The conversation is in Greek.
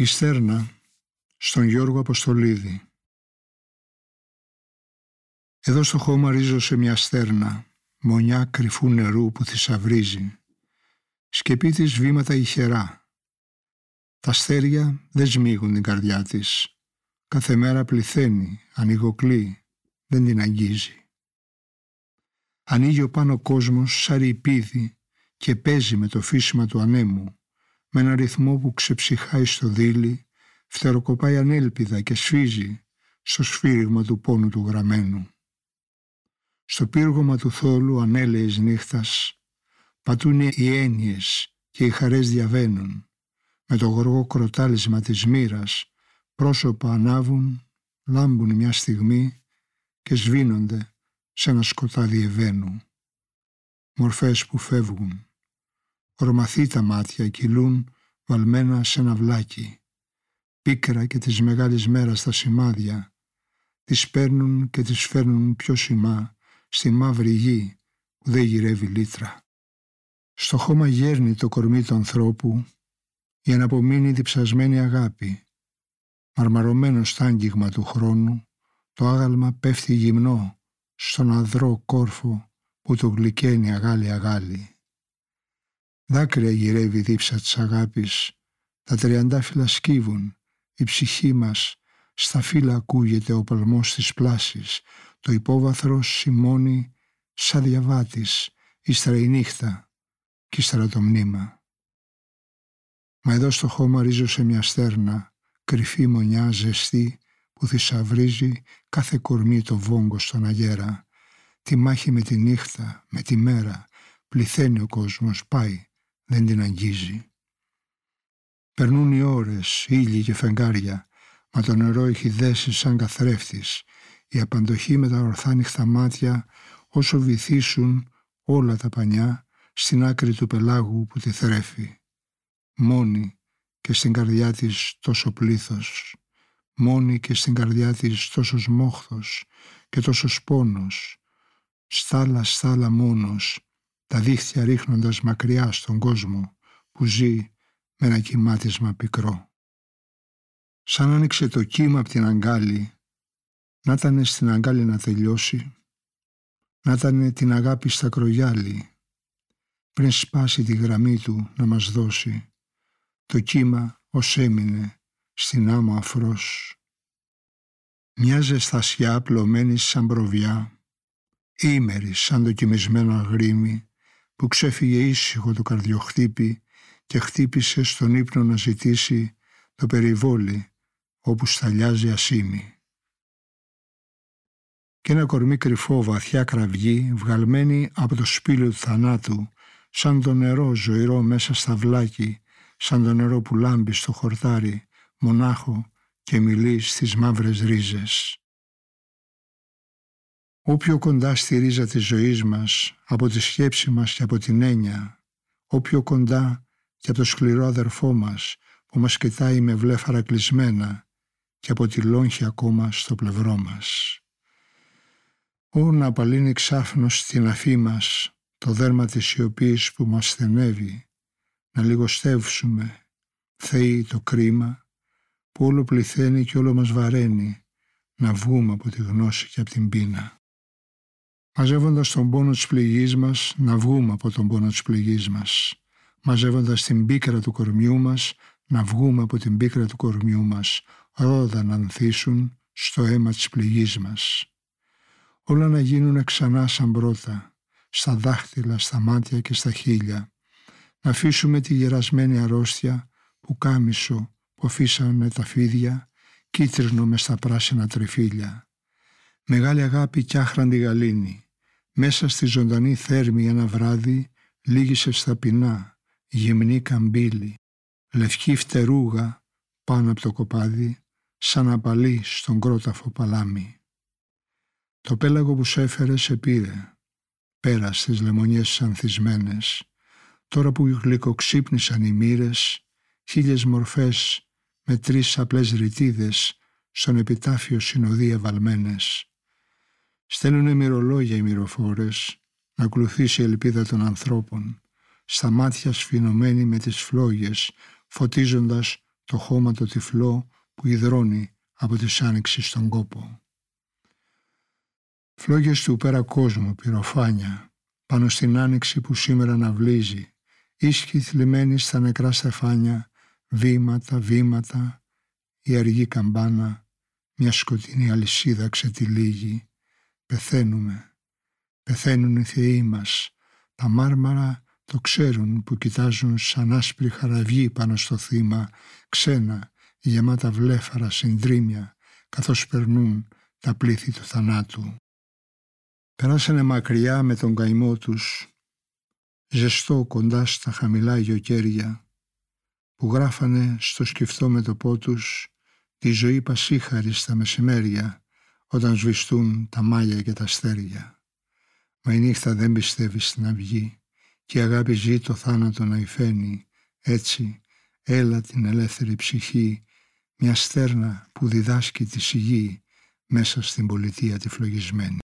Η Στέρνα στον Γιώργο Αποστολίδη. Εδώ στο χώμα ρίζωσε μια στέρνα, μονιά κρυφού νερού που θησαυρίζει. Σκεπή της βήματα ηχερά. Τα αστέρια δεν σμίγουν την καρδιά της. Κάθε μέρα πληθαίνει, ανοιγοκλεί, δεν την αγγίζει. Ανοίγει ο πάνω κόσμος σαν ρηπίδι και παίζει με το φύσιμα του ανέμου, με ένα ρυθμό που ξεψυχάει στο δίλι, φτεροκοπάει ανέλπιδα και σφίζει στο σφύριγμα του πόνου του γραμμένου. Στο πύργωμα του θόλου ανέλεης νύχτας πατούν οι έννοιες και οι χαρές διαβαίνουν, με το γοργό κροτάλισμα της μοίρας πρόσωπα ανάβουν, λάμπουν μια στιγμή και σβήνονται σε ένα σκοτάδι ευαίνου. Μορφές που φεύγουν. Ορμαθεί τα μάτια κυλούν βαλμένα σε ένα βλάκι. Πίκρα και της μεγάλης μέρας τα σημάδια τις παίρνουν και τις φέρνουν πιο σημά στη μαύρη γη που δεν γυρεύει λίτρα. Στο χώμα γέρνει το κορμί του ανθρώπου για να απομείνει διψασμένη αγάπη. Μαρμαρωμένο στ' άγγιγμα του χρόνου, το άγαλμα πέφτει γυμνό στον αδρό κόρφο που το γλυκαίνει αγάλι-αγάλι. Δάκρυα γυρεύει η δίψα της αγάπης, τα τριαντάφυλλα σκύβουν, η ψυχή μας στα φύλλα ακούγεται ο παλμός της πλάσης, το υπόβαθρο σημώνει σαν διαβάτης, ύστερα η νύχτα κι ύστερα το μνήμα. Μα εδώ στο χώμα ρίζωσε μια στέρνα, κρυφή μονιά ζεστή που θησαυρίζει κάθε κορμί το βόγκο στον αγέρα. Τη μάχη με τη νύχτα, με τη μέρα, πληθαίνει ο κόσμος, πάει, δεν την αγγίζει. Περνούν οι ώρες, ήλιοι και φεγγάρια, μα το νερό έχει δέσει σαν καθρέφτης. Η απαντοχή με τα ορθά νυχτα μάτια, όσο βυθίσουν όλα τα πανιά, στην άκρη του πελάγου που τη θρέφει. Μόνη και στην καρδιά της τόσο πλήθος, μόνη και στην καρδιά της τόσος μόχθος και τόσος πόνος, στάλα μόνος, τα δίχτυα ρίχνοντας μακριά στον κόσμο που ζει με ένα κυμάτισμα πικρό. Σαν άνοιξε το κύμα από την αγκάλι, να ήτανε στην αγκάλι να τελειώσει, να ήτανε την αγάπη στα κρογιάλι, πριν σπάσει τη γραμμή του να μας δώσει, το κύμα ως έμεινε στην άμμο αφρός. Μια ζεστασιά πλωμένη σαν προβιά, ήμερη σαν το κοιμισμένο αγρίμι, που ξέφυγε ήσυχο το καρδιοχτύπι και χτύπησε στον ύπνο να ζητήσει το περιβόλι όπου σταλιάζει ασήμι. Κι ένα κορμί κρυφό βαθιά κραυγή, βγαλμένη από το σπήλαιο του θανάτου, σαν το νερό ζωηρό μέσα στα βλάκι, σαν το νερό που λάμπει στο χορτάρι, μονάχο και μιλεί στις μαύρες ρίζες. Όποιο κοντά στη ρίζα της ζωής μας, από τη σκέψη μας και από την έννοια, όποιο κοντά και από το σκληρό αδερφό μας, που μας κοιτάει με βλέφαρα κλεισμένα και από τη λόγχη ακόμα στο πλευρό μας. Ω να απαλύνει ξάφνως στην αφή μας το δέρμα της σιωπής που μας στενεύει, να λιγοστεύσουμε, Θεοί, το κρίμα που όλο πληθαίνει και όλο μας βαραίνει, να βγούμε από τη γνώση και από την πείνα. Μαζεύοντας τον πόνο της πληγής μας, να βγούμε από τον πόνο της πληγής μας. Μαζεύοντας την πίκρα του κορμιού μας, να βγούμε από την πίκρα του κορμιού μας. Ρόδα να ανθίσουν στο αίμα της πληγής μας. Όλα να γίνουν ξανά σαν πρώτα, στα δάχτυλα, στα μάτια και στα χείλια. Να αφήσουμε τη γερασμένη αρρώστια που κάμισο που αφήσανε τα φίδια, κίτρινο μες στα πράσινα τριφύλια. Μεγάλη αγάπη κι άχραντη γαλήνη, μέσα στη ζωντανή θέρμη ένα βράδυ λίγησε στα πεινά, γυμνή καμπύλη, λευκή φτερούγα πάνω από το κοπάδι, σαν απαλή στον κρόταφο παλάμι. Το πέλαγο που σ' έφερε σε πήρε, πέρα στις λεμονιές ανθισμένες. Τώρα που γλυκοξύπνησαν οι μοίρες, χίλιες μορφές με τρεις απλές ρητίδες στον επιτάφιο συνοδεία βαλμένες. Στέλνουνε μυρολόγια οι μυροφόρες, να ακολουθήσει η ελπίδα των ανθρώπων, στα μάτια σφινωμένη με τις φλόγες, φωτίζοντας το χώμα το τυφλό που υδρώνει από τις άνοιξεις στον κόπο. Φλόγες του πέρα κόσμου, πυροφάνια, πάνω στην άνοιξη που σήμερα ναυλίζει, ίσχυοι θλιμμένοι στα νεκρά στεφάνια, βήματα, βήματα, η αργή καμπάνα, μια σκοτεινή αλυσίδα ξετυλίγει. Πεθαίνουμε, πεθαίνουν οι θεοί μας, τα μάρμαρα το ξέρουν που κοιτάζουν σαν άσπρη χαραυγή πάνω στο θύμα, ξένα, γεμάτα βλέφαρα, συντρίμια, καθώς περνούν τα πλήθη του θανάτου. Περάσανε μακριά με τον καημό τους, ζεστό κοντά στα χαμηλά γεωκέρια, που γράφανε στο σκυφτό μέτωπό τους τη ζωή πασίχαρη στα μεσημέρια, όταν σβηστούν τα μάλια και τα αστέρια. Μα η νύχτα δεν πιστεύει στην αυγή και η αγάπη ζει το θάνατο να υφαίνει. Έτσι, έλα την ελεύθερη ψυχή, μια στέρνα που διδάσκει τη σιγή μέσα στην πολιτεία τη φλογισμένη.